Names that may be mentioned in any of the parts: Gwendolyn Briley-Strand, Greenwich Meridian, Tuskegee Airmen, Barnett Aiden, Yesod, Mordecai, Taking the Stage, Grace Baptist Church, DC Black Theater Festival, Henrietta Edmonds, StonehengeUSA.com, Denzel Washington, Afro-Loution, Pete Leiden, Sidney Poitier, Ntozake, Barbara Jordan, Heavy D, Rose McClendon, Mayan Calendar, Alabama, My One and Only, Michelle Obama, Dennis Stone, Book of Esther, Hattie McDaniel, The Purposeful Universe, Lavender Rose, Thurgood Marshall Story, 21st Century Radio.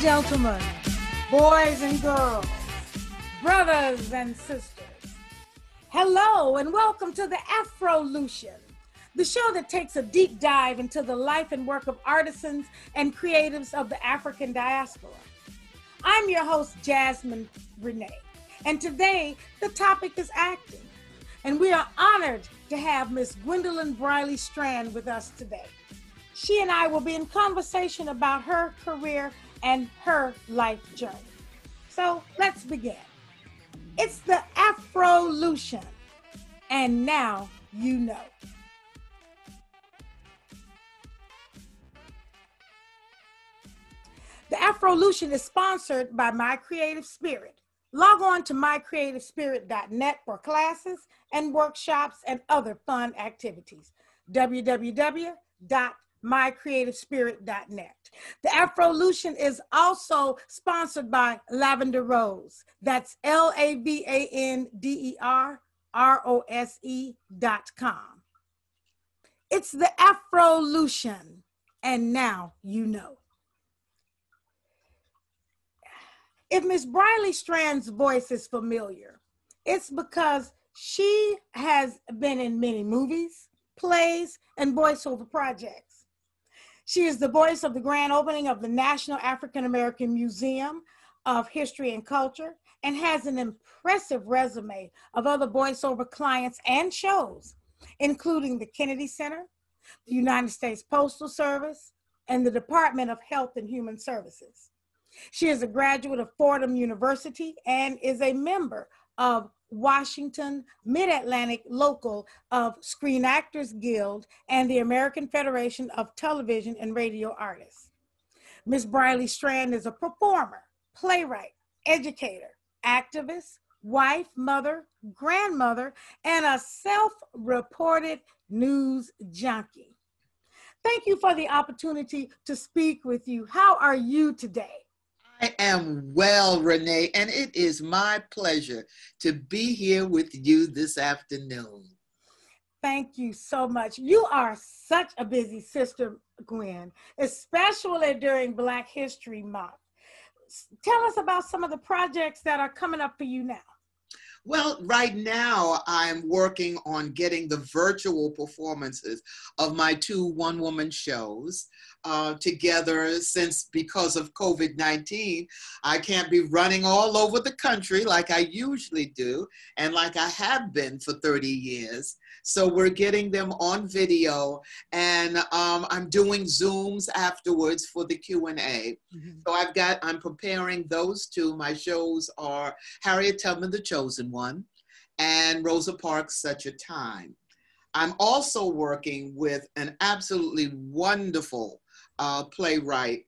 Gentlemen, boys and girls, brothers and sisters, hello and welcome to the Afro-Loution, the show that takes a deep dive into the life and work of artisans and creatives of the African diaspora. I'm your host, Jasmine Renee, and today the topic is acting, and we are honored to have Miss Gwendolyn Briley-Strand with us today. She and I will be in conversation about her career and her life journey. So let's begin. It's the Afro-Loution, and now you know. The Afro-Loution is sponsored by My Creative Spirit. Log on to MyCreativeSpirit.net for classes and workshops and other fun activities. www.mycreativespirit.net. The Afro-Loution is also sponsored by Lavender Rose. That's LAVANDERROSE.com. It's the Afro-Loution, and now you know. If Miss Briley-Strand's voice is familiar, it's because she has been in many movies, plays, and voiceover projects. She is the voice of the grand opening of the National African American Museum of History and Culture, and has an impressive resume of other voiceover clients and shows, including the Kennedy Center, the United States Postal Service, and the Department of Health and Human Services. She is a graduate of Fordham University and is a member of Washington Mid-Atlantic Local of Screen Actors Guild and the American Federation of Television and Radio Artists. Miss Briley-Strand is a performer, playwright, educator, activist, wife, mother, grandmother, and a self-reported news junkie. Thank you for the opportunity to speak with you. How are you today? I am well, Renee, and it is my pleasure to be here with you this afternoon. Thank you so much. You are such a busy sister, Gwen, especially during Black History Month. Tell us about some of the projects that are coming up for you now. Well, right now I'm working on getting the virtual performances of my two one-woman shows together, since because of COVID-19, I can't be running all over the country like I usually do and like I have been for 30 years. So we're getting them on video, and I'm doing Zooms afterwards for the Q&A. Mm-hmm. So I'm preparing those two. My shows are Harriet Tubman the Chosen One and Rosa Parks Such a Time. I'm also working with an absolutely wonderful playwright,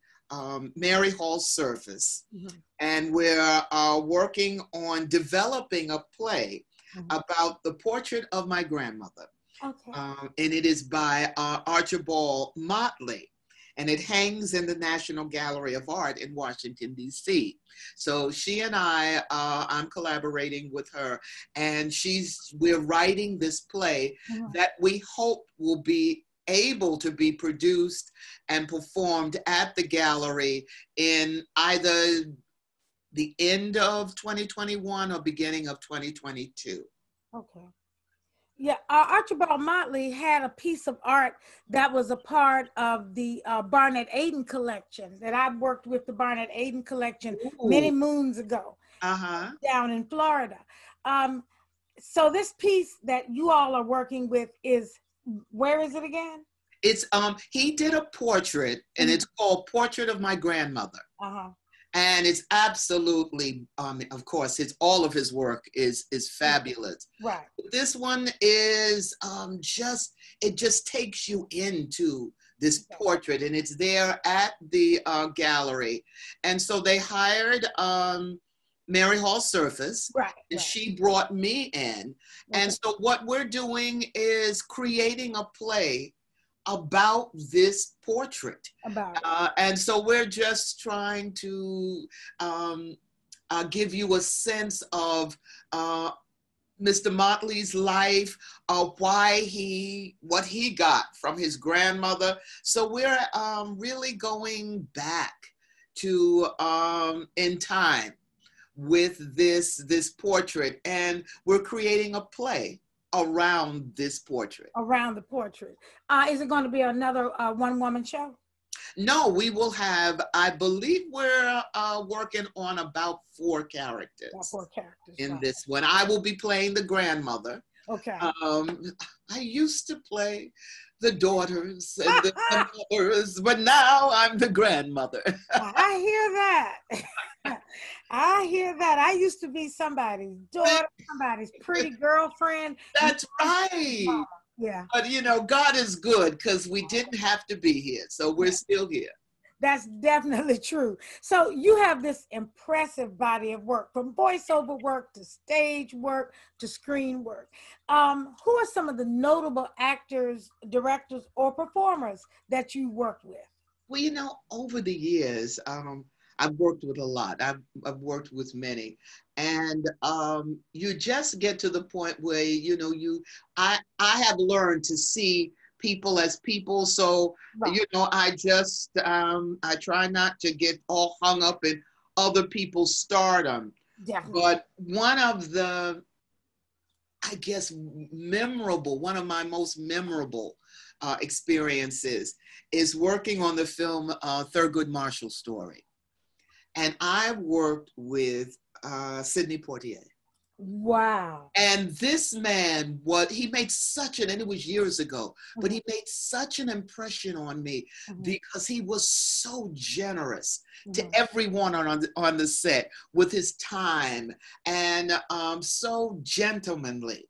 Mary Hall Surface. Mm-hmm. And we're working on developing a play about the portrait of my grandmother. Okay. And it is by Archibald Motley, and it hangs in the National Gallery of Art in Washington, D.C. So she and I, I'm collaborating with her, and we're writing this play that we hope will be able to be produced and performed at the gallery in either the end of 2021 or beginning of 2022. Okay. Yeah, Archibald Motley had a piece of art that was a part of the Barnett Aiden collection that I worked with the Barnett Aiden collection many moons ago down in Florida. So this piece that you all are working with is, where is it again? It's, he did a portrait, and it's called Portrait of My Grandmother. And it's absolutely, of course, it's all of his work is fabulous. Right. This one is it just takes you into this portrait, and it's there at the gallery. And so they hired Mary Hall Surface, right, and she brought me in. And so what we're doing is creating a play about this portrait. And so we're just trying to give you a sense of Mr. Motley's life, why he, what he got from his grandmother. So we're really going back to in time with this portrait, and we're creating a play around this portrait. Around the portrait. Is it going to be another one-woman show? No, we will have, I believe we're working on about 4 characters. About 4 characters. In this one. I will be playing the grandmother. Okay. I used to play the daughters and the mothers, but now I'm the grandmother. I hear that. I hear that. I used to be somebody's daughter, somebody's pretty girlfriend. That's right. Yeah. But you know, God is good because we didn't have to be here. So we're still here. That's definitely true. So you have this impressive body of work, from voiceover work to stage work to screen work. Who are some of the notable actors, directors, or performers that you worked with? Well, you know, over the years, I've worked with a lot. I've worked with many. And you just get to the point where, you know, I have learned to see people as people. So, you know, I just, I try not to get all hung up in other people's stardom. But one of the, I guess, memorable, one of my most memorable experiences is working on the film Thurgood Marshall Story. And I worked with Sidney Poitier. Wow. And this man, he made such an, and it was years ago, but he made such an impression on me because he was so generous to everyone on the set with his time, and so gentlemanly.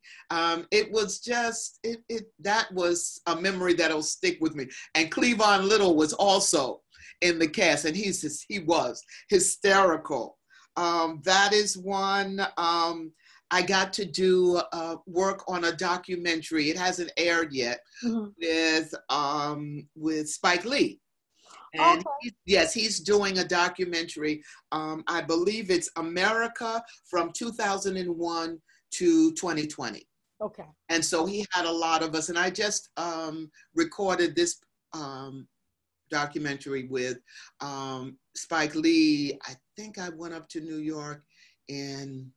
It was just, that was a memory that'll stick with me. And Cleavon Little was also in the cast, and he was hysterical. That is one. I got to do work on a documentary. It hasn't aired yet, with Spike Lee. And he's doing a documentary. I believe it's America from 2001 to 2020. Okay. And so he had a lot of us, and I just recorded this documentary with Spike Lee. I think I went up to New York in,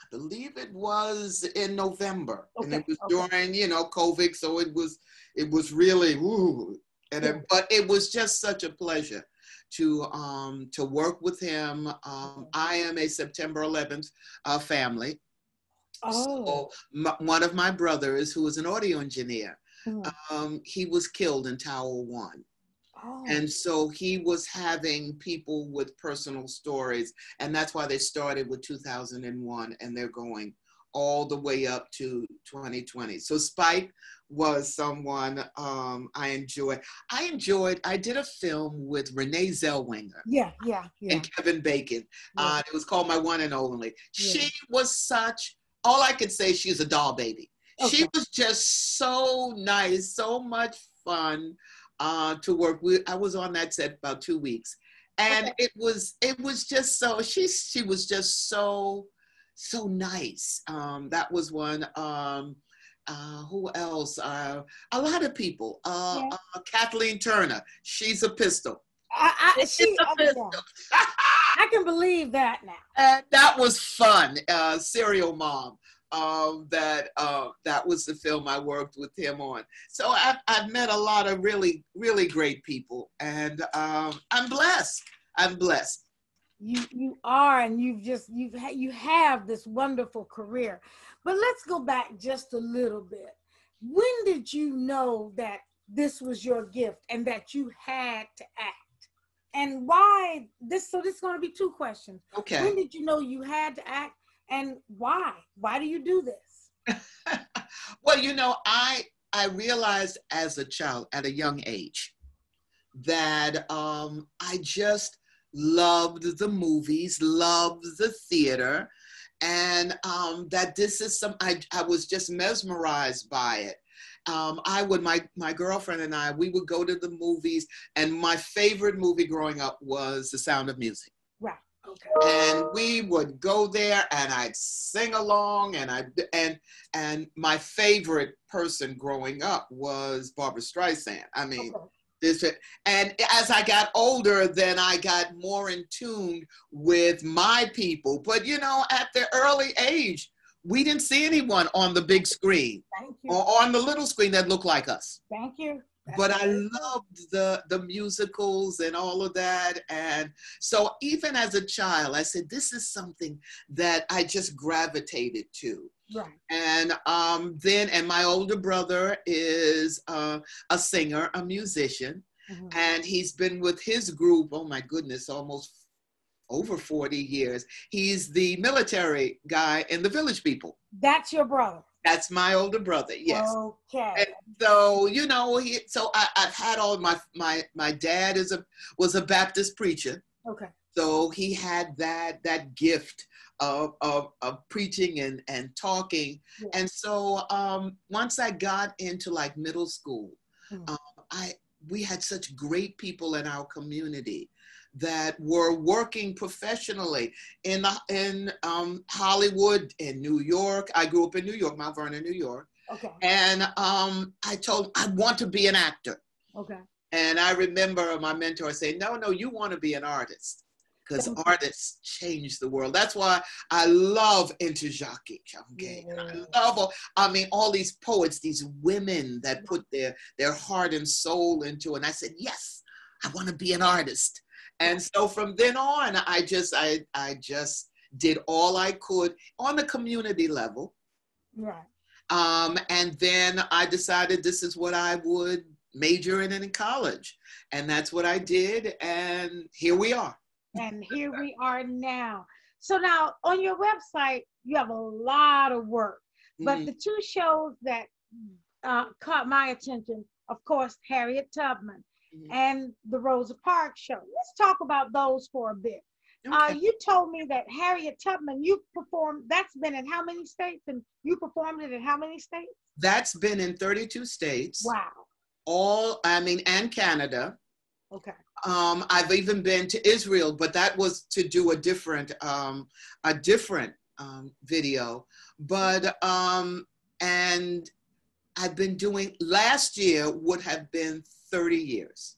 I believe it was in November. And it was during, you know, COVID. So it was really, woo. And but it was just such a pleasure to work with him. I am a September 11th family. Oh. So one of my brothers, who was an audio engineer, he was killed in Tower 1. Oh. And so he was having people with personal stories, and that's why they started with 2001, and they're going all the way up to 2020. So Spike was someone I enjoyed. I did a film with Renee Zellweger. And Kevin Bacon. It was called My One and Only. She was such, all I could say, she's a doll baby. She was just so nice, so much fun. To work with. I was on that set about 2 weeks, and it was just so, she was just so nice. That was one. Who else? A lot of people. Kathleen Turner. She's a pistol. I can believe that now. And that was fun. Serial Mom. That was the film I worked with him on. So I've met a lot of really, really great people, and I'm blessed. I'm blessed. You are, and you have this wonderful career. But let's go back just a little bit. When did you know that this was your gift and that you had to act? And why this? So this is going to be 2 questions. Okay. When did you know you had to act? And why? Why do you do this? Well, you know, I realized as a child at a young age that I just loved the movies, loved the theater, and that this is some, I was just mesmerized by it. My girlfriend and I, we would go to the movies, and my favorite movie growing up was The Sound of Music. Right. Okay. And we would go there and I'd sing along, and my favorite person growing up was Barbra Streisand. I mean, okay. And as I got older, then I got more in tune with my people. But you know, at the early age, we didn't see anyone on the big screen or on the little screen that looked like us. Thank you. But I loved the musicals and all of that. And so even as a child, I said, this is something that I just gravitated to. Right. And then my older brother is a singer, a musician, mm-hmm. and he's been with his group, oh my goodness, almost over 40 years. He's the military guy in The Village People. That's your brother. That's my older brother, yes. Okay. And so, you know, I've had all my dad was a Baptist preacher. Okay. So he had that gift of preaching and talking. Yeah. And so once I got into like middle school, mm-hmm. we had such great people in our community that were working professionally in Hollywood, in New York. I grew up in New York, Mount Vernon, New York. Okay. And I told, I want to be an actor. Okay. And I remember my mentor saying, no, you want to be an artist, because artists change the world. That's why I love Ntozake. Okay? Yeah. All these poets, these women that put their heart and soul into it. And I said, yes, I want to be an artist. And so from then on, I just did all I could on the community level. Right. And then I decided this is what I would major in college. And that's what I did. And here we are. And here we are now. So now on your website, you have a lot of work. But mm-hmm. the two shows that caught my attention, of course, Harriet Tubman. Mm-hmm. and the Rosa Parks show. Let's talk about those for a bit. Okay. You told me that Harriet Tubman, you performed, that's been in how many states? And you performed it in how many states? That's been in 32 states. Wow. And Canada. Okay. I've even been to Israel, but that was to do a different video. But, and I've been doing, last year would have been 30 years.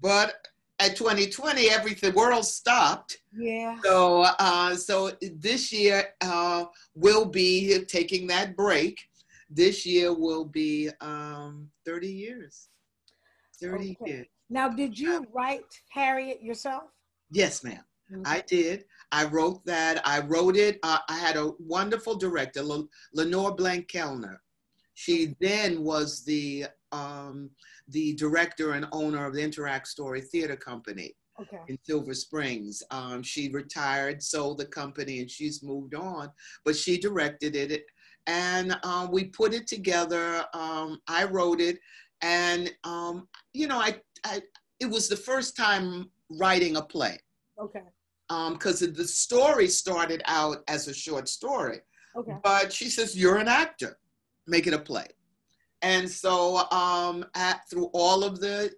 But at 2020, the world stopped. Yeah. So so this year will be taking that break. This year will be 30 years. 30 okay. years. Now, did you write Harriet yourself? Yes, ma'am. Mm-hmm. I did. I wrote it. I had a wonderful director, Lenore Blank-Kellner. She then was the director and owner of the Interact Story Theater Company okay. in Silver Springs. She retired, sold the company, and she's moved on, but she directed it. And we put it together. I wrote it. And, you know, it was the first time writing a play. Okay. Because the story started out as a short story. Okay. But she says, you're an actor. Make it a play. And so through all of the,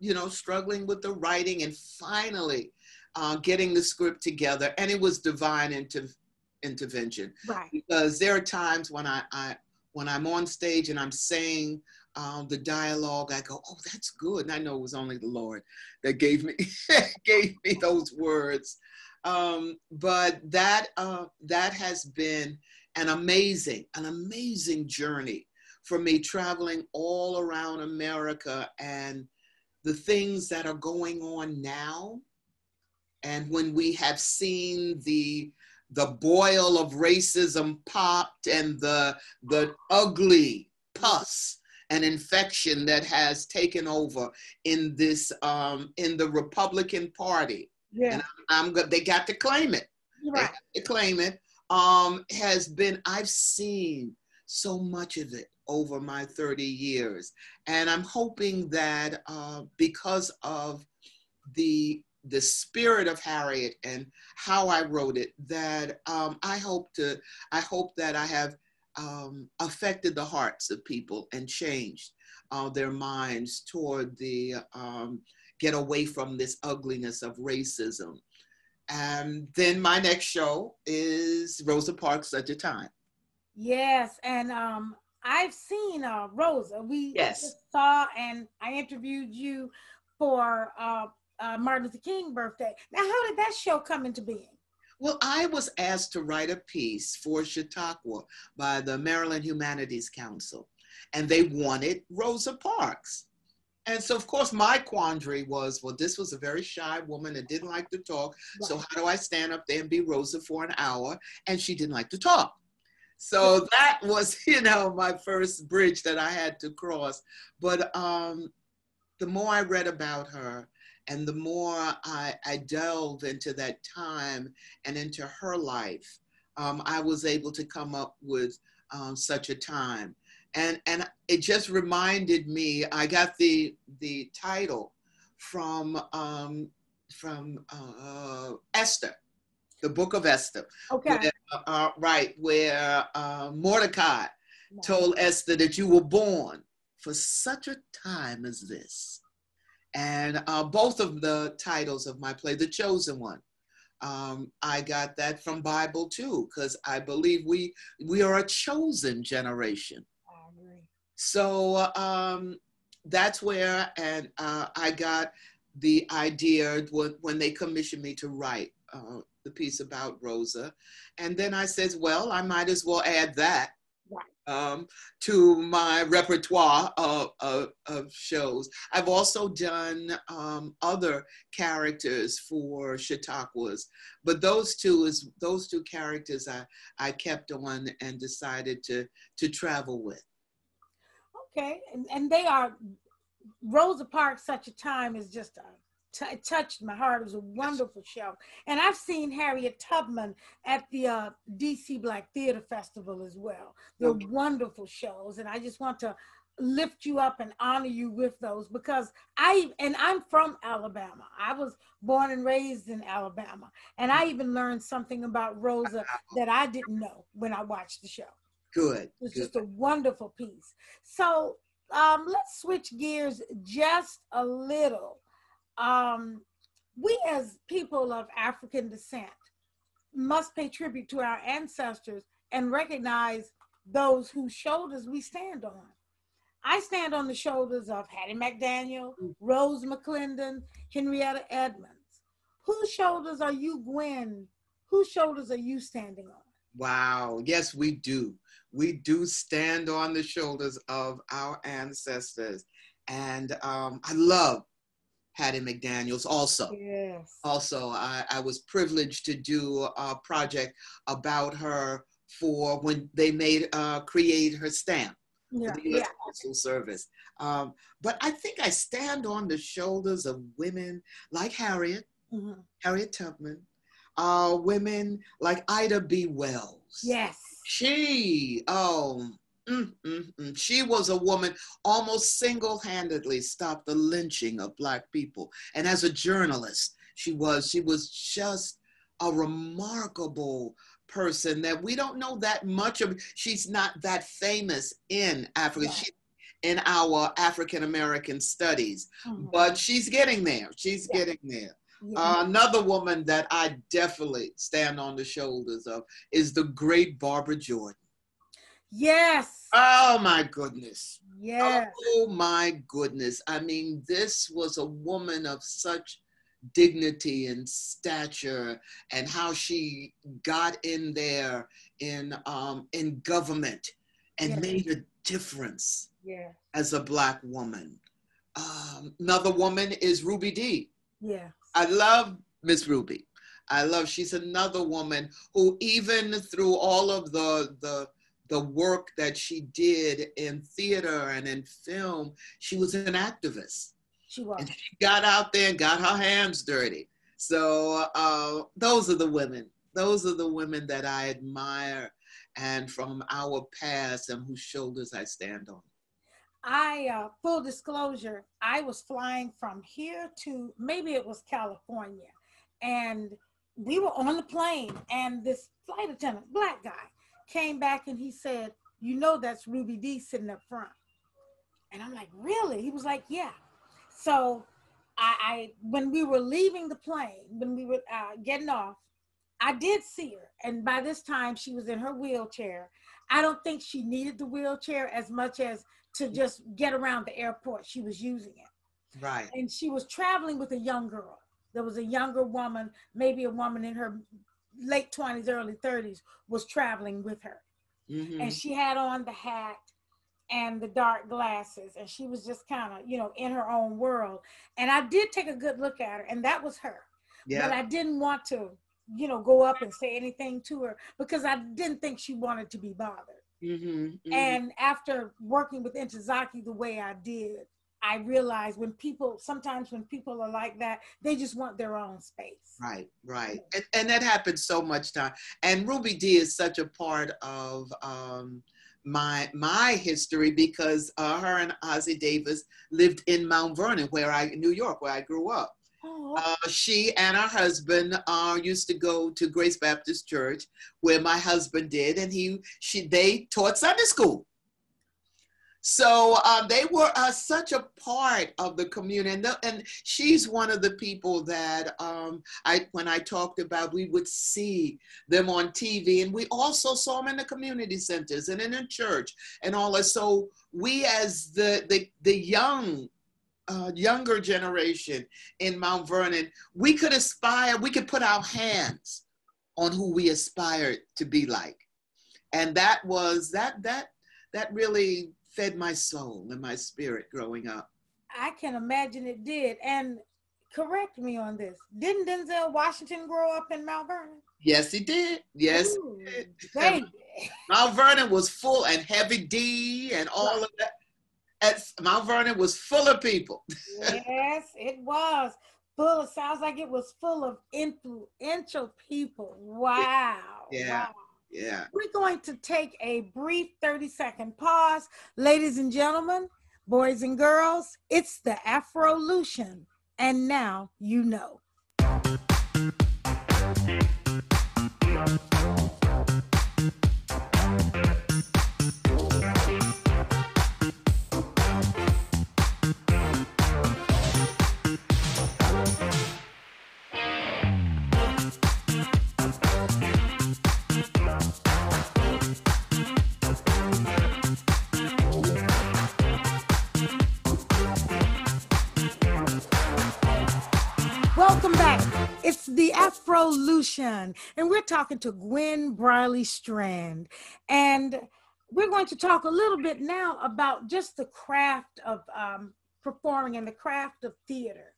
you know, struggling with the writing and finally getting the script together, and it was divine intervention. Right. Because there are times when I'm on stage and I'm saying the dialogue, I go, oh, that's good. And I know it was only the Lord that gave me those words. But that has been an amazing journey for me, traveling all around America, and the things that are going on now. And when we have seen the boil of racism popped, and the ugly pus and infection that has taken over in this, in the Republican Party. Yeah. And they got to claim it. Right. They got to claim it. I've seen so much of it over my 30 years. And I'm hoping that because of the the spirit of Harriet and how I wrote it, that I hope that I have affected the hearts of people and changed their minds toward the get away from this ugliness of racism. And then my next show is Rosa Parks Such a Time. Yes, and I've seen Rosa. We just saw, and I interviewed you for Martin Luther King birthday. Now, how did that show come into being? Well, I was asked to write a piece for Chautauqua by the Maryland Humanities Council, and they wanted Rosa Parks. And so, of course, my quandary was, well, this was a very shy woman that didn't like to talk. Right. So how do I stand up there and be Rosa for an hour? And she didn't like to talk. So that was, you know, my first bridge that I had to cross. But the more I read about her and the more I delved into that time and into her life, I was able to come up with Such a Time. And it just reminded me, I got the title from Esther, the book of Esther. Okay. Where, where Mordecai told Esther that you were born for such a time as this. And both of the titles of my play, The Chosen One, I got that from Bible too, because I believe we are a chosen generation. So that's where, and I got the idea when they commissioned me to write the piece about Rosa. And then I said, well, I might as well add that to my repertoire of shows. I've also done other characters for Chautauquas, but those two characters I kept on and decided to travel with. Okay, and they are, Rosa Parks Such a Time is just, it touched my heart. It was a wonderful show. And I've seen Harriet Tubman at the DC Black Theater Festival as well. They're wonderful shows. And I just want to lift you up and honor you with those, because I'm from Alabama. I was born and raised in Alabama. And I even learned something about Rosa that I didn't know when I watched the show. Good. It's just a wonderful piece. So let's switch gears just a little. We as people of African descent must pay tribute to our ancestors and recognize those whose shoulders we stand on. I stand on the shoulders of Hattie McDaniel, Rose McClendon, Henrietta Edmonds. Whose shoulders are you, Gwen? Whose shoulders are you standing on? Wow, yes, we do. We do stand on the shoulders of our ancestors. And I love Hattie McDaniel's also. Yes. Also, I was privileged to do a project about her for when they made, create her stamp, for the U.S. Postal Service. But I think I stand on the shoulders of women like Harriet, Harriet Tubman, women like Ida B. Wells. Yes. She, she was a woman almost single-handedly stopped the lynching of Black people. And as a journalist, she was just a remarkable person that we don't know that much of. She's not that famous in Africa. She, in our African American studies, but she's getting there. She's getting there. Another woman that I definitely stand on the shoulders of is the great Barbara Jordan. Yes. Oh my goodness. Yes. Oh my goodness. I mean, this was a woman of such dignity and stature, and how she got in there in government and made a difference as a Black woman. Another woman is Ruby Dee. Yeah. I love Miss Ruby. She's another woman who, even through all of the work that she did in theater and in film, she was an activist. She was. And she got out there and got her hands dirty. So those are the women. Those are the women that I admire, and from our past, and whose shoulders I stand on. Full disclosure, I was flying from here to, maybe it was California, and we were on the plane, and this flight attendant, black guy, came back and he said, you know, that's Ruby Dee sitting up front. And I'm like, really? He was like, yeah. So I when we were leaving the plane, when we were getting off, I did see her. And by this time she was in her wheelchair. I don't think she needed the wheelchair as much as to just get around the airport. She was using it. Right. And she was traveling with a young girl. There was a younger woman, maybe a woman in her late 20s, early 30s, was traveling with her. Mm-hmm. And she had on the hat and the dark glasses, and she was just kind of, you know, in her own world. And I did take a good look at her, and that was her. Yeah. But I didn't want to, you know, go up and say anything to her because I didn't think she wanted to be bothered. Mm-hmm, mm-hmm. And after working with Ntozake the way I did, I realized when people, sometimes when people are like that, they just want their own space. Right, right. And that happens so much time. And Ruby Dee is such a part of my history because her and Ozzie Davis lived in Mount Vernon, New York, where I grew up. Oh. She and her husband used to go to Grace Baptist Church, where my husband did, and they taught Sunday school. So they were such a part of the community. And she's one of the people that when I talked about, we would see them on TV, and we also saw them in the community centers and in the church and all that. So we, as the younger generation in Mount Vernon, we could aspire, we could put our hands on who we aspired to be like. And that was, that really fed my soul and my spirit growing up. I can imagine it did. And correct me on this. Didn't Denzel Washington grow up in Mount Vernon? Yes, he did. Yes. Ooh, he did. Mount Vernon was full and Heavy D and all of that. Mount Vernon was full of people. Yes, it was. Sounds like it was full of influential people. Wow. Yeah. Wow. Yeah. We're going to take a brief 30-second pause. Ladies and gentlemen, boys and girls, it's the Afro-Loution, and now you know. Afro-Loution, and we're talking to Gwen Briley-Strand, and we're going to talk a little bit now about just the craft of performing and the craft of theater.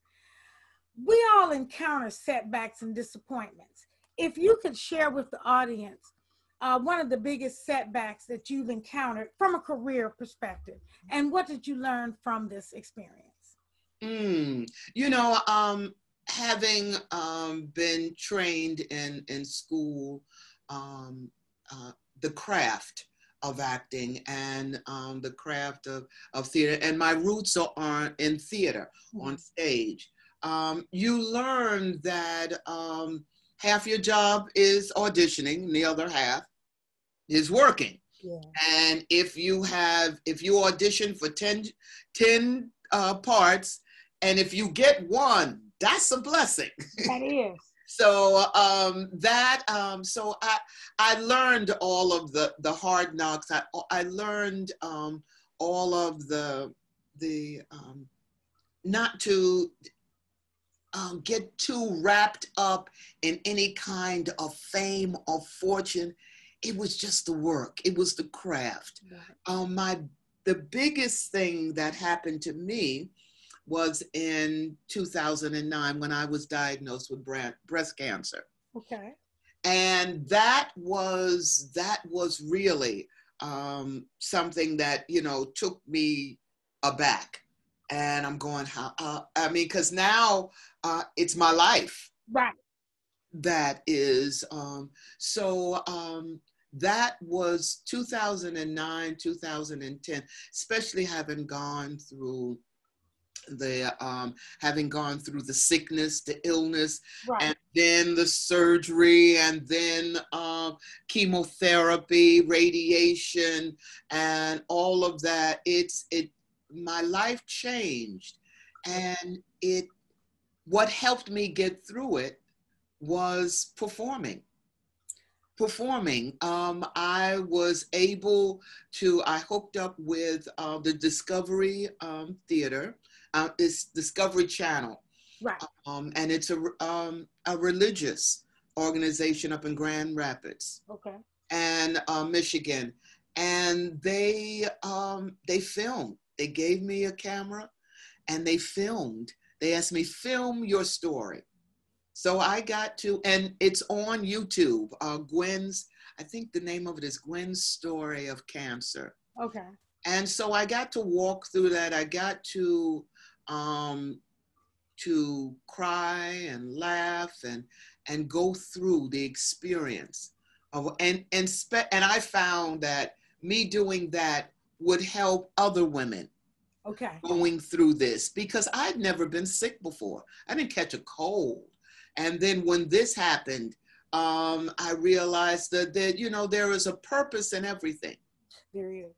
We all encounter setbacks and disappointments. If you could share with the audience one of the biggest setbacks that you've encountered from a career perspective, and what did you learn from this experience? You know, having been trained in school, the craft of acting and the craft of theater, and my roots are in theater, on stage, you learn that half your job is auditioning, and the other half is working. Yeah. And if you audition for 10 parts, and if you get one, that's a blessing. That is. So I learned all of the hard knocks. I learned all of the not to get too wrapped up in any kind of fame or fortune. It was just the work. It was the craft. Right. The biggest thing that happened to me was in 2009 when I was diagnosed with breast cancer. Okay. And that was really something that, you know, took me aback. And I'm going, I mean, because now it's my life. Right. That is, That was 2009, 2010, especially having gone through the sickness, the illness, right, and then the surgery, and then chemotherapy, radiation, and all of that. My life changed, and what helped me get through it was performing. I was able to, I hooked up with the Discovery Theater. It's Discovery Channel, right? And it's a religious organization up in Grand Rapids, okay, and Michigan. And they filmed. They gave me a camera, and they filmed. They asked me, film your story. So I got to, and it's on YouTube. Gwen's, I think the name of it is Gwen's Story of Cancer. Okay. And so I got to walk through that. I got to cry and laugh and go through the experience of, and I found that me doing that would help other women, okay, going through this, because I'd never been sick before. I didn't catch a cold. And then when this happened, I realized that, you know, there is a purpose in everything. There is.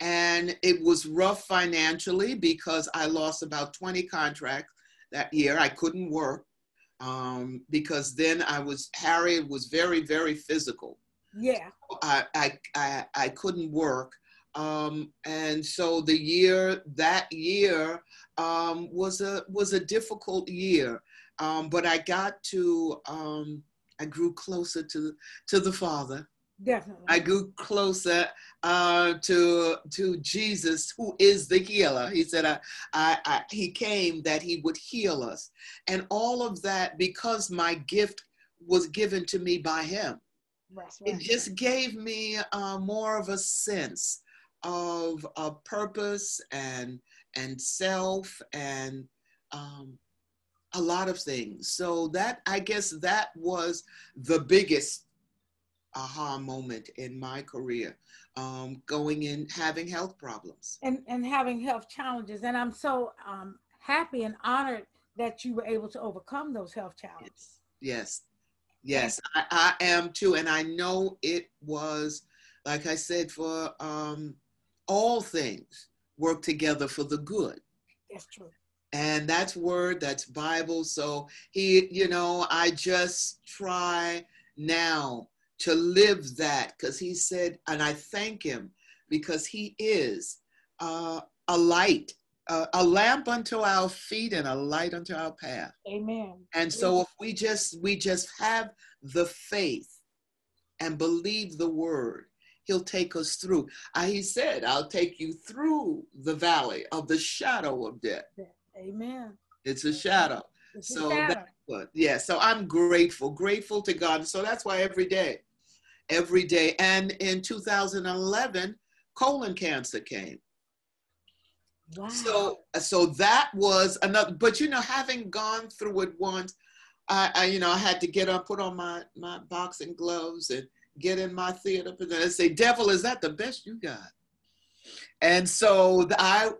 And it was rough financially because I lost about 20 contracts that year. I couldn't work because then Harriet was very, very physical. Yeah. So I couldn't work. And so that year was a difficult year. But I got to, I grew closer to the Father. Definitely. I grew closer to Jesus, who is the healer. He said, he came that he would heal us. And all of that, because my gift was given to me by him. Right. It just gave me more of a sense of purpose and self and a lot of things. So that, I guess that was the biggest aha moment in my career, going in, having health problems. And having health challenges. And I'm so happy and honored that you were able to overcome those health challenges. Yes, yes, I am too. And I know it was, like I said, for all things work together for the good. That's true. And that's word, that's Bible. So you know, I just try now to live that, because he said, and I thank him because he is a light, a lamp unto our feet and a light unto our path. Amen. And so if we just have the faith and believe the word, he'll take us through. He said, I'll take you through the valley of the shadow of death. Amen. It's a shadow. It's so a shadow. That's good. Yeah. So I'm grateful to God. So that's why every day. And in 2011, colon cancer came. Wow. So that was another, but you know, having gone through it once, I you know, I had to get up, put on my boxing gloves and get in my theater position and say, devil, is that the best you got? And so I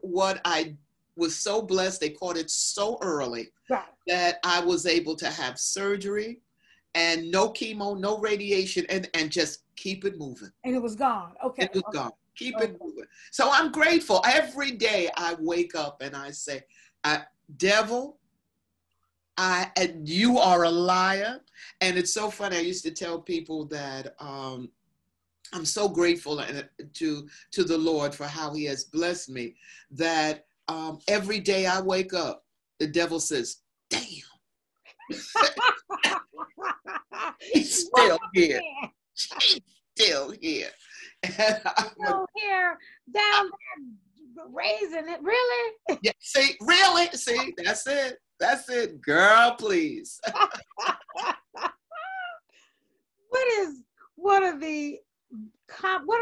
was so blessed, they caught it so early, right, that I was able to have surgery and no chemo, no radiation, and just keep it moving. And it was gone. Okay. It was gone. Keep it moving. So I'm grateful. Every day I wake up and I say, devil, you are a liar. And it's so funny. I used to tell people that I'm so grateful to the Lord for how he has blessed me, that every day I wake up, the devil says, damn, he's still here. She's still here. Still here, down there, raising it. Really? Yeah, see, really? See, that's it. That's it, girl, please. What are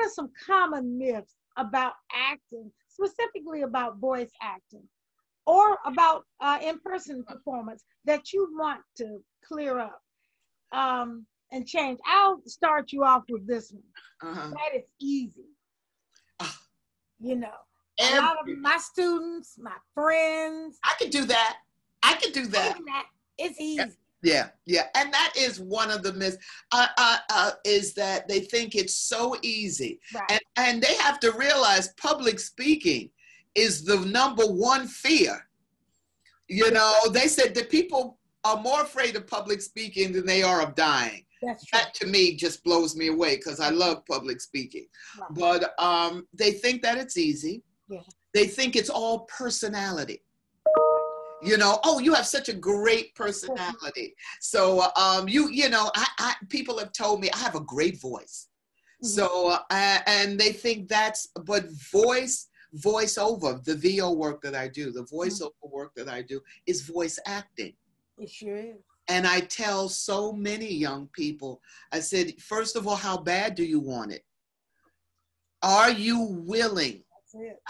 some common myths about acting, specifically about voice acting or about in-person performance that you want to clear up? and change. I'll start you off with this one. That is easy. You know, a lot of my students, my friends. I could do that. I could do that. It's easy. Yeah, yeah. And that is one of the myths, is that they think it's so easy. Right. And they have to realize public speaking is the number one fear. You know, they said that people are more afraid of public speaking than they are of dying. That's true. That to me just blows me away because I love public speaking. Right. But they think that it's easy. Yeah. They think it's all personality. You know, oh, you have such a great personality. So you know, people have told me I have a great voice. Mm-hmm. So and they think that's, but voiceover, the VO work that I do, the voiceover work that I do is voice acting. It sure is. And I tell so many young people, I said, first of all, how bad do you want it? Are you willing?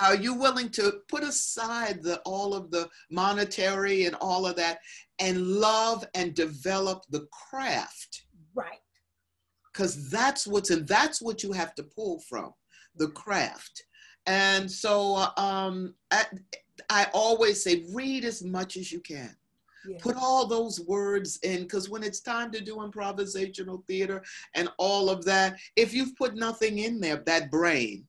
Are you willing to put aside all of the monetary and all of that and love and develop the craft? Right. Because that's what you have to pull from, the craft. And so I always say, read as much as you can. Yeah. Put all those words in, because when it's time to do improvisational theater and all of that, if you've put nothing in there, that brain,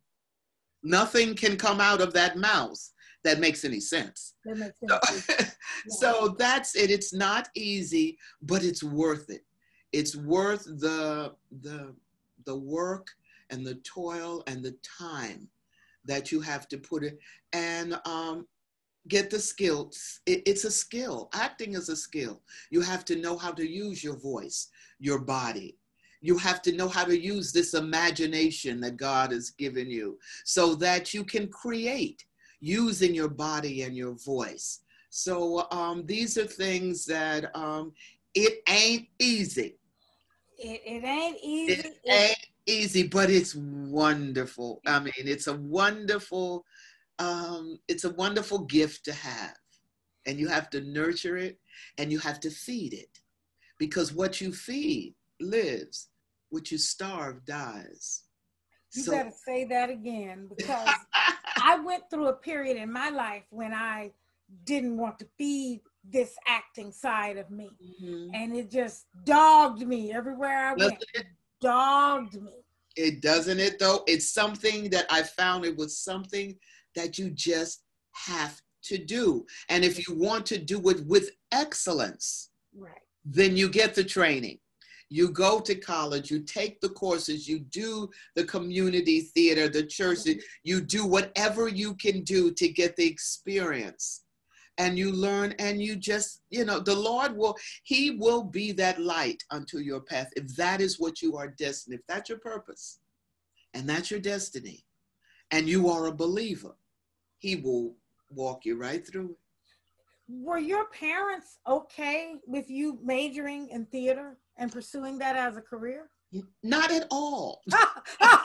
nothing can come out of that mouth that makes any sense. That makes sense. So, yeah. So that's it. It's not easy, but it's worth it. It's worth the work and the toil and the time that you have to put in, and get the skills. It's a skill. Acting is a skill. You have to know how to use your voice, your body. You have to know how to use this imagination that God has given you so that you can create using your body and your voice. So these are things that it ain't easy. It ain't easy. It ain't easy, but it's wonderful. I mean, it's a wonderful gift to have, and you have to nurture it and you have to feed it, because what you feed lives, what you starve dies. You gotta say that again, because I went through a period in my life when I didn't want to feed this acting side of me, and it just dogged me everywhere I went. It dogged me. It doesn't it though? It's something that I found, it was something that you just have to do, and if you want to do it with excellence, right, then you get the training. You go to college, you take the courses, you do the community theater, the church, you do whatever you can do to get the experience. And you learn, and you just, you know, the Lord will, he will be that light unto your path. If that is what you are destined, if that's your purpose and that's your destiny, and you are a believer, he will walk you right through it. Were your parents okay with you majoring in theater and pursuing that as a career? Not at all. Not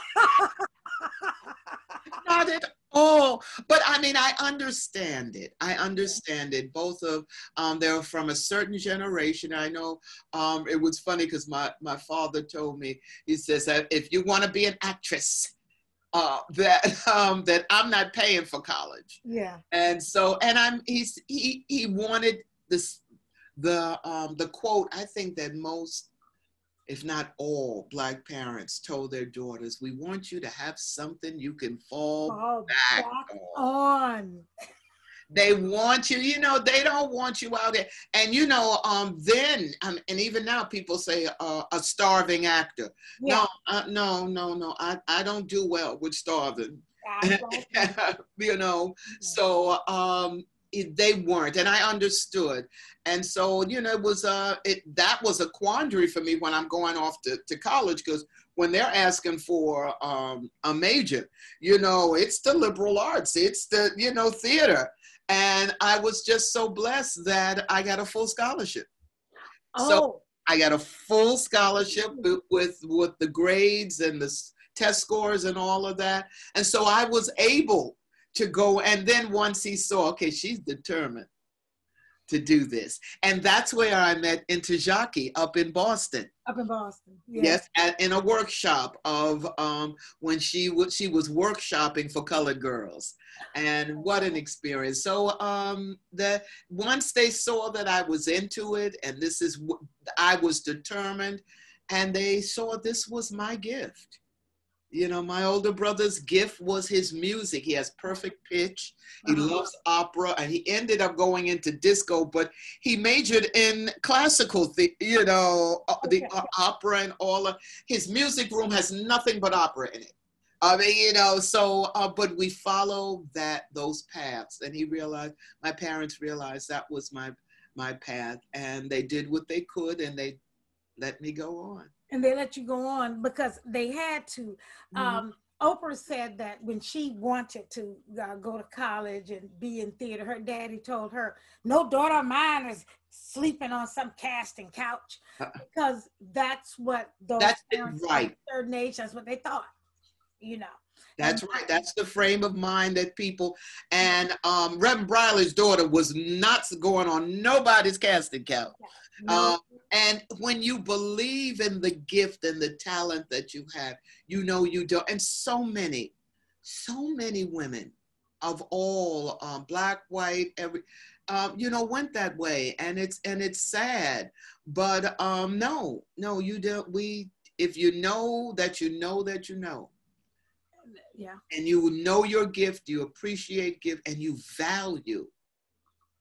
at all. But I mean, I understand it. I understand it. Both of they're from a certain generation. I know it was funny because my father told me, he says, if you want to be an actress, that I'm not paying for college. Yeah. And so, and he wanted this, the quote, I think that most, if not all, Black parents told their daughters, we want you to have something you can fall back on. They want you, you know, they don't want you out there. And, you know, then, and even now people say a starving actor. Yeah. No, no. I don't do well with starving, you know. Yeah. So they weren't, and I understood. And so, you know, it was that was a quandary for me when I'm going off to college, because when they're asking for a major, you know, it's the liberal arts, it's the, you know, theater. And I was just so blessed that I got a full scholarship. Oh. So I got a full scholarship with the grades and the test scores and all of that. And so I was able to go. And then once he saw, okay, she's determined. to do this. And that's where I met Ntozake up in Boston. Up in Boston, yes. Yes, in a workshop of when she was workshopping for colored girls. And what an experience. So once they saw that I was into it, and this is what I was determined, and they saw this was my gift. You know, my older brother's gift was his music. He has perfect pitch. He loves opera, and he ended up going into disco, but he majored in classical, you know, opera and all of, his music room has nothing but opera in it. I mean, you know, so, but we follow those paths, and he realized, my parents realized that was my path, and they did what they could, and they let me go on. And they let you go on because they had to. Oprah said that when she wanted to go to college and be in theater, her daddy told her, no daughter of mine is sleeping on some casting couch, because that's what those third nation, that's what they thought, you know. That's right. That's the frame of mind that people, and Reverend Briley's daughter was not going on nobody's casting couch. And when you believe in the gift and the talent that you have, you know you don't. And so many women of all, black, white, every, you know, went that way. And it's sad, but no, you don't. If you know that you know that you know. Yeah. And you know your gift, you appreciate gift, and you value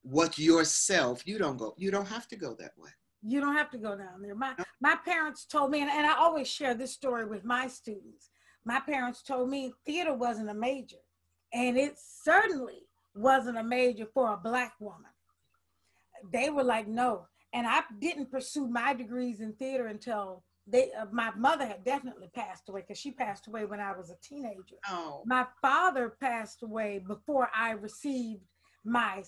what yourself, you don't have to go that way. You don't have to go down there. My parents told me, and I always share this story with my students. My parents told me theater wasn't a major, and it certainly wasn't a major for a black woman. They were like, no. And I didn't pursue my degrees in theater until my mother had definitely passed away, because she passed away when I was a teenager. Oh. My father passed away before I received my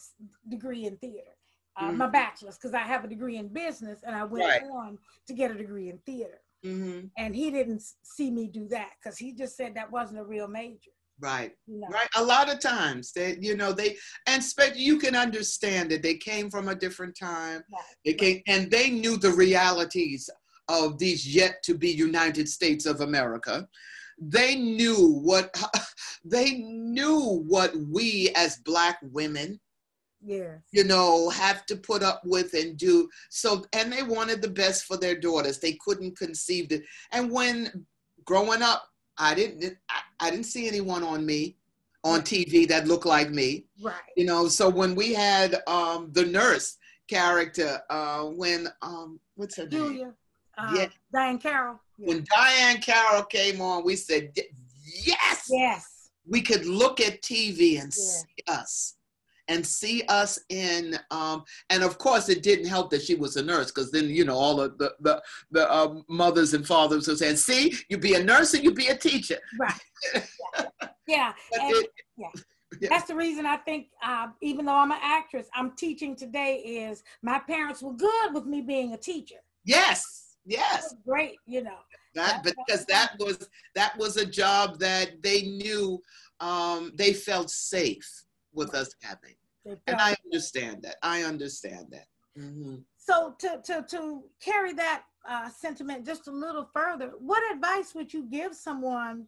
degree in theater, my bachelor's, because I have a degree in business, and I went on to get a degree in theater. And he didn't see me do that, because he just said that wasn't a real major. Right. No. Right. A lot of times that, you know, you can understand that they came from a different time. Right. They came, and they knew the realities of these yet to be United States of America. They knew what we as black women, you know, have to put up with and do. So, and they wanted the best for their daughters. They couldn't conceive it. And when growing up, I didn't see anyone on TV that looked like me. Right. You know, so when we had the nurse character, what's her name? Diahann Carroll. Yeah. When Diahann Carroll came on, we said, yes! Yes. We could look at TV and see us in, and of course it didn't help that she was a nurse, because then, you know, all of the mothers and fathers were saying, see, you be a nurse and you be a teacher. Right. Yeah. That's the reason I think, even though I'm an actress, I'm teaching today is my parents were good with me being a teacher. Yes, yes. That was great, you know. Because that was a job that they knew, they felt safe with us having. And I understand that. I understand that. So to carry that sentiment just a little further, what advice would you give someone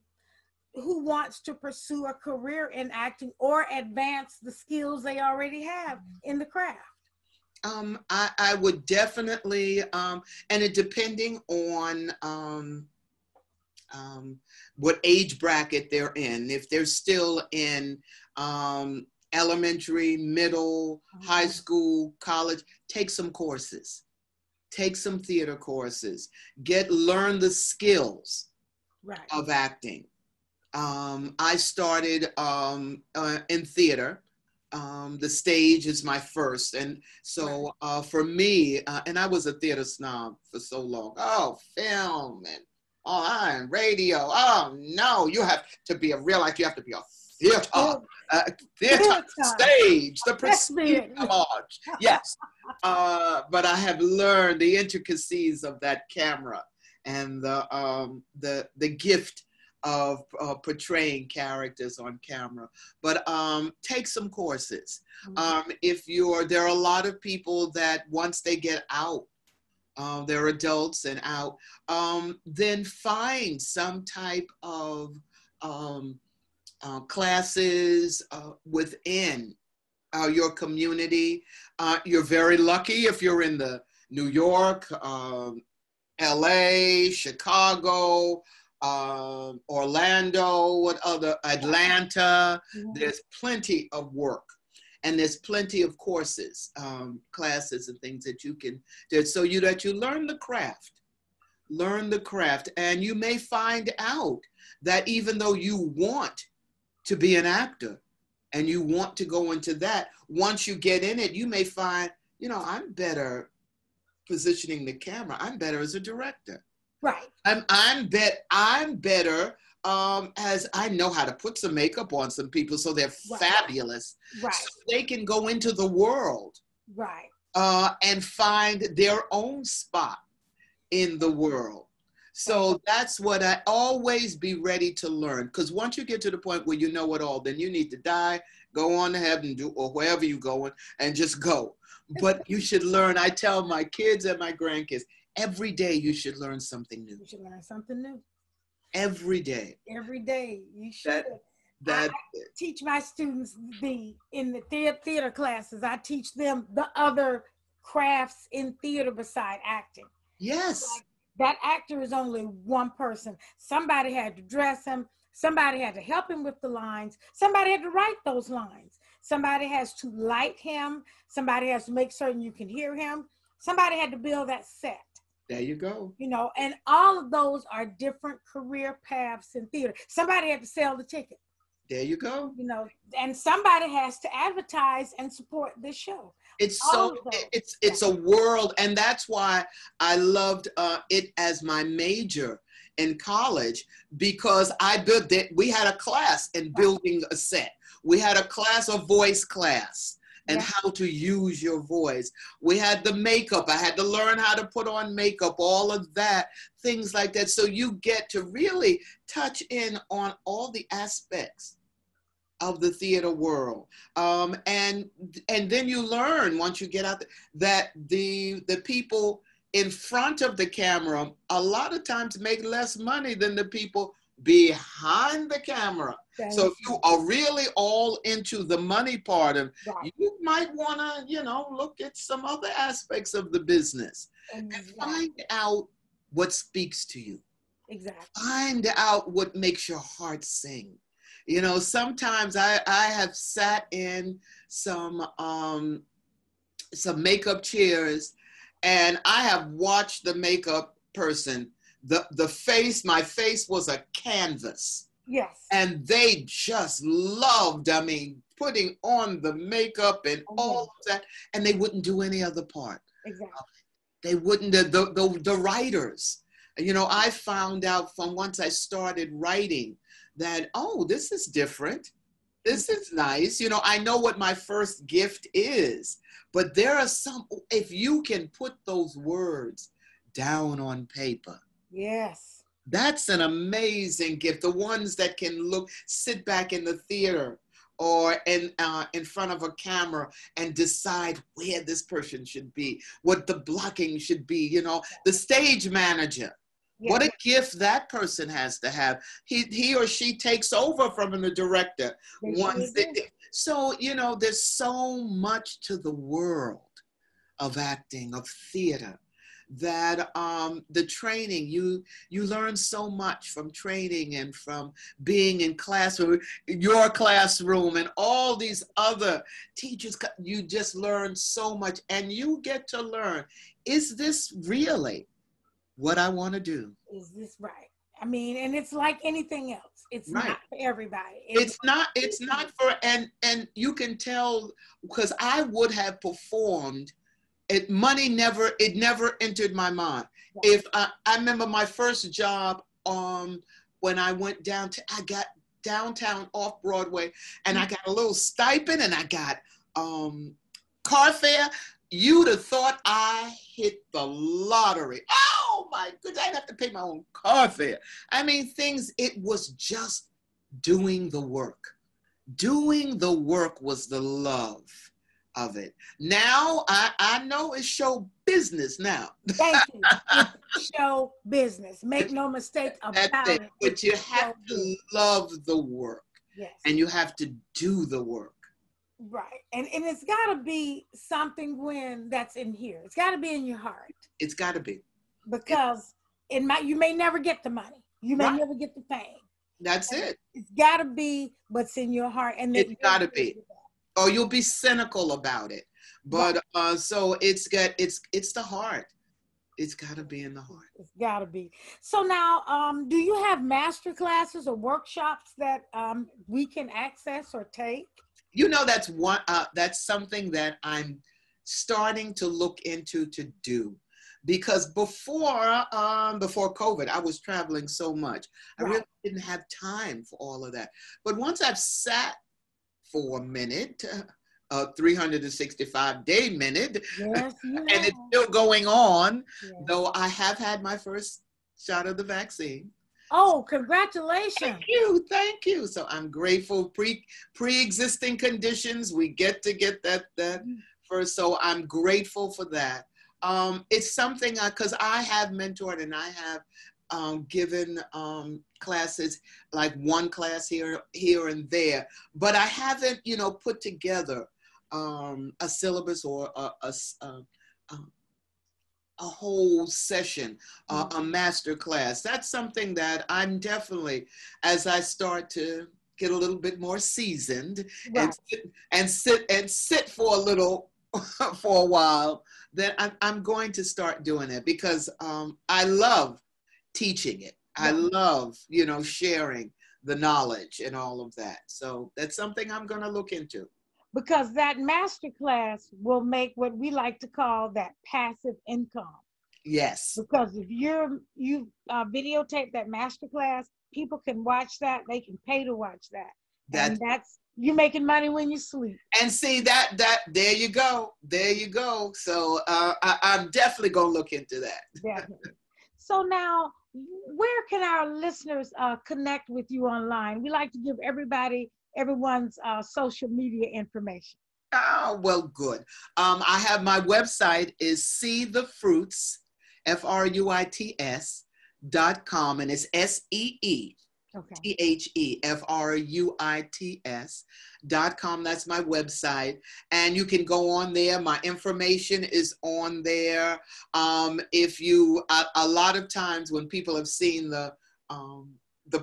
who wants to pursue a career in acting or advance the skills they already have in the craft? I would definitely, and it depending on what age bracket they're in, if they're still in elementary, middle, high school, college, take some courses, take some theater courses, learn the skills of acting. I started in theater. The stage is my first, and so for me, and I was a theater snob for so long. Oh, film and online radio. Oh no, you have to be you have to be a theater, stage, the prestige, the march. Yes, but I have learned the intricacies of that camera and the gift of portraying characters on camera. But take some courses. Mm-hmm. There are a lot of people that once they get out, they're adults and out, then find some type of classes within your community. You're very lucky if you're in the New York, LA, Chicago, Orlando, Atlanta. Mm-hmm. There's plenty of work. And there's plenty of courses, classes and things that you can do so that you learn the craft. Learn the craft. And you may find out that even though you want to be an actor and you want to go into that, once you get in it, you may find, you know, I'm better positioning the camera. I'm better as a director. Right. I'm better as I know how to put some makeup on some people so they're right. Fabulous. Right. So they can go into the world. Right. And find their own spot in the world. So that's what I always be ready to learn. Because once you get to the point where you know it all, then you need to die, go on to heaven, or wherever you're going, and just go. But you should learn. I tell my kids and my grandkids, every day you should learn something new. You should learn something new. Every day. Every day. You should. I teach my students in the theater classes. I teach them the other crafts in theater beside acting. Yes. Like, that actor is only one person. Somebody had to dress him. Somebody had to help him with the lines. Somebody had to write those lines. Somebody has to light him. Somebody has to make certain you can hear him. Somebody had to build that set. There you go. You know, and all of those are different career paths in theater. Somebody had to sell the ticket. There you go. You know, and somebody has to advertise and support this show. It's all so it's a world, and that's why I loved it as my major in college, because I built it. We had a class in building a set. We had a class, a voice class, and how to use your voice. We had the makeup. I had to learn how to put on makeup, all of that, things like that. So you get to really touch in on all the aspects of the theater world, and then you learn once you get out there that the people in front of the camera a lot of times make less money than the people behind the camera. Thank so if you are really all into the money part of, right, you might want to look at some other aspects of the business, and find out what speaks to you. Exactly. Find out what makes your heart sing. You know, sometimes I have sat in some makeup chairs, and I have watched the makeup person, the face, my face was a canvas. Yes. And they just loved, putting on the makeup and all of that, and they wouldn't do any other part. Exactly. They wouldn't, the writers. You know, I found out from once I started writing that, oh, this is different. This is nice. You know, I know what my first gift is, but there are some, if you can put those words down on paper. Yes. That's an amazing gift. The ones that can sit back in the theater or in front of a camera and decide where this person should be, what the blocking should be, you know, the stage manager. Yeah. What a gift that person has to have. He or she takes over from the director. So, you know, there's so much to the world of acting, of theater, that the training, you learn so much from training and from being in classroom, your classroom, and all these other teachers. You just learn so much, and you get to learn, is this really what I want to do? Is this right? I mean, and it's like anything else. It's right. Not for everybody. It's not for, and you can tell, because I would have performed, it never entered my mind. Right. I remember my first job when I went down to, I got downtown off Broadway, and I got a little stipend, and I got car fare. You'd have thought I hit the lottery. Oh oh my goodness, I didn't have to pay my own car fare. I mean, things, it was just doing the work. Doing the work was the love of it. Now, I know it's show business now. Thank you. It's show business. Make no mistake about it. But you have to love the work. Yes. And you have to do the work. Right. And it's got to be something, when that's in here. It's got to be in your heart. It's got to be. Because it might, you may never get the money. You may never get the fame. That's it. It's got to be what's in your heart. And it's got to be. Or you'll be cynical about it. But right. So it's the heart. It's got to be in the heart. It's got to be. So now, do you have master classes or workshops that we can access or take? You know, that's one. That's something that I'm starting to look into to do, because before COVID, I was traveling so much. Wow. I really didn't have time for all of that. But once I've sat for a minute, a 365-day minute, yes, and it's still going on, yes. Though I have had my first shot of the vaccine. Oh, congratulations. Thank you, thank you. So I'm grateful. Pre-existing conditions, we get that first. So I'm grateful for that. It's something, because I have mentored and I have given classes, like one class here and there, but I haven't, you know, put together a syllabus or a whole session, a master class. That's something that I'm definitely, as I start to get a little bit more seasoned, right. and sit for a little for a while, then I'm going to start doing it, because I love teaching it. I love, you know, sharing the knowledge and all of that. So that's something I'm going to look into. Because that masterclass will make what we like to call that passive income. Yes. Because if you videotape that masterclass, people can watch that. They can pay to watch that. And that's, you're making money when you sleep. And see that there you go. There you go. So I'm definitely going to look into that. Definitely. So now, where can our listeners connect with you online? We like to give everyone's social media information. Oh, well, good. I have, my website is seethefruits.com, and it's seethefruits.com. That's my website. And you can go on there. My information is on there. If you, a lot of times when people have seen the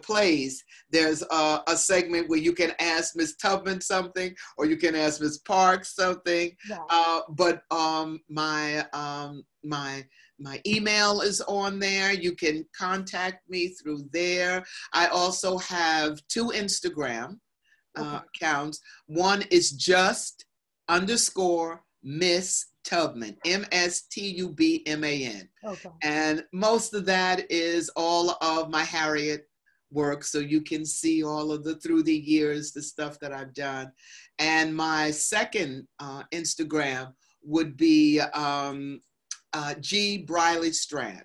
plays, there's a segment where you can ask Miss Tubman something, or you can ask Miss Parks something. Yeah. My email is on there. You can contact me through there. I also have two Instagram accounts. One is just _Miss Tubman, MSTUBMAN. Okay. And most of that is all of my Harriet work, so you can see all of the, through the years, the stuff that I've done. And my second Instagram would be G. Briley-Strand.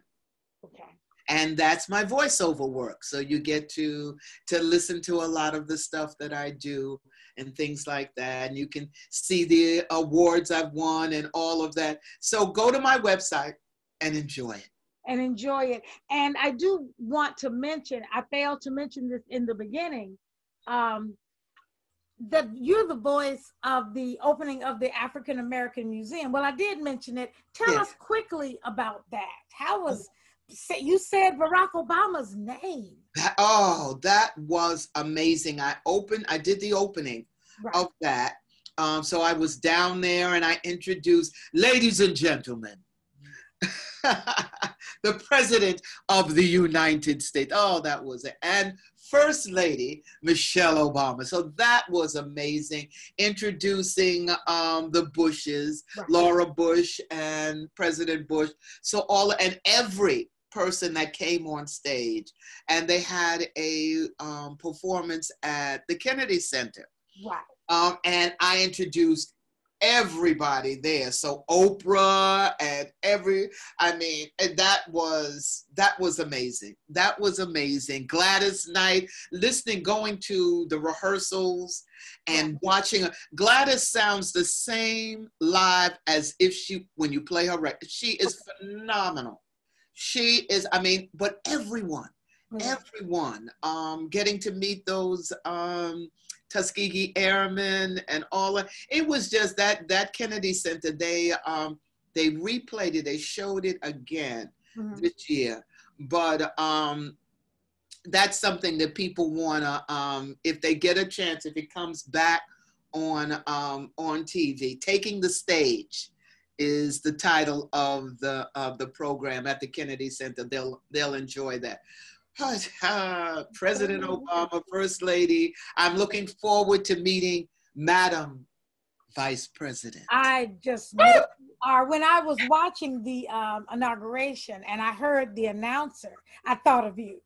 Okay. And that's my voiceover work. So you get to listen to a lot of the stuff that I do and things like that. And you can see the awards I've won and all of that. So go to my website and enjoy it. And enjoy it. And I do want to mention, I failed to mention this in the beginning, that you're the voice of the opening of the African American Museum. Well, I did mention it. Tell us quickly about that. How was, you said Barack Obama's name. That was amazing. I did the opening of that. So I was down there and I introduced, ladies and gentlemen, the President of the United States. Oh, that was it. And First Lady, Michelle Obama. So that was amazing. Introducing the Bushes, Laura Bush and President Bush. So all, and every person that came on stage. And they had a performance at the Kennedy Center. Wow. And I introduced everybody there. So Oprah and and that was amazing. That was amazing. Gladys Knight, listening, going to the rehearsals and watching. Gladys sounds the same live as if when you play her record. She is phenomenal. She is, but everyone, getting to meet those, Tuskegee Airmen and all that. It was just that Kennedy Center, they replayed it, they showed it again this year. But that's something that people wanna, if they get a chance, if it comes back on TV, Taking the Stage is the title of the program at the Kennedy Center. They'll enjoy that. President Obama, First Lady, I'm looking forward to meeting Madam Vice President. I just when I was watching the inauguration and I heard the announcer, I thought of you.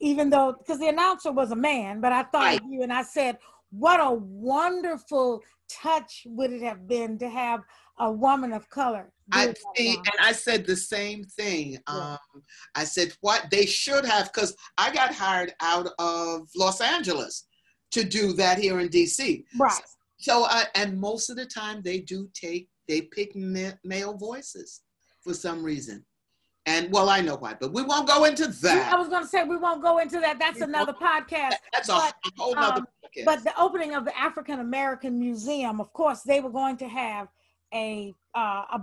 Even though, because the announcer was a man, but I thought of you, and I said, what a wonderful touch would it have been to have a woman of color. And I said the same thing. I said, what they should have, because I got hired out of Los Angeles to do that here in DC. Right. So and most of the time they pick male voices for some reason. And well, I know why, but we won't go into that. I was going to say, we won't go into that. That's another podcast. That's a whole nother podcast. But the opening of the African American Museum, of course, they were going to have a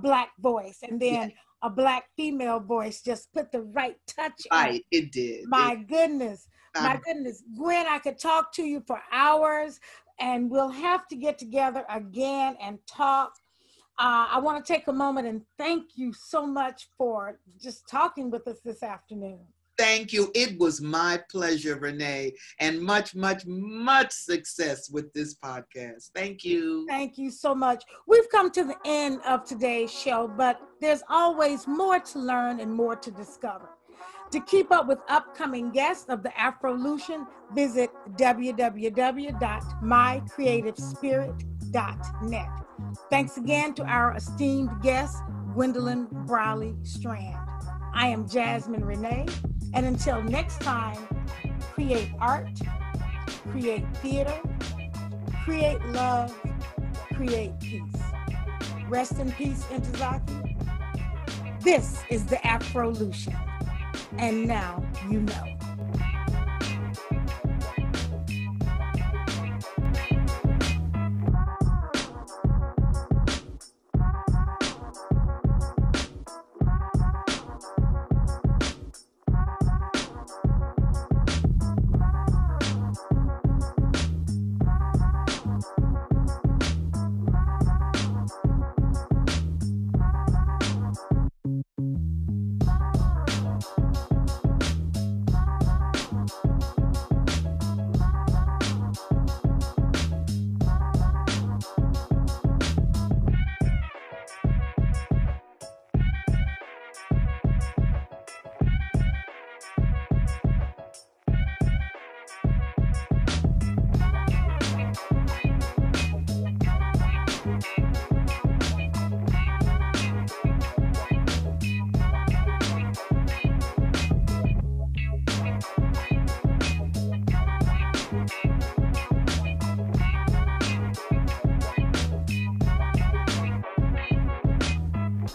black voice, and then a black female voice just put the right touch on it. It did. My goodness. Gwen, I could talk to you for hours, and we'll have to get together again and talk. I want to take a moment and thank you so much for just talking with us this afternoon. Thank you. It was my pleasure, Renee, and much, much, much success with this podcast. Thank you. Thank you so much. We've come to the end of today's show, but there's always more to learn and more to discover. To keep up with upcoming guests of the Afro-Loution, visit www.mycreativespirit.net. Thanks again to our esteemed guest, Gwendolyn Briley-Strand. I am Jasmine Renee, and until next time, create art, create theater, create love, create peace. Rest in peace, Ntozake. This is the Afro-Loution, and now you know.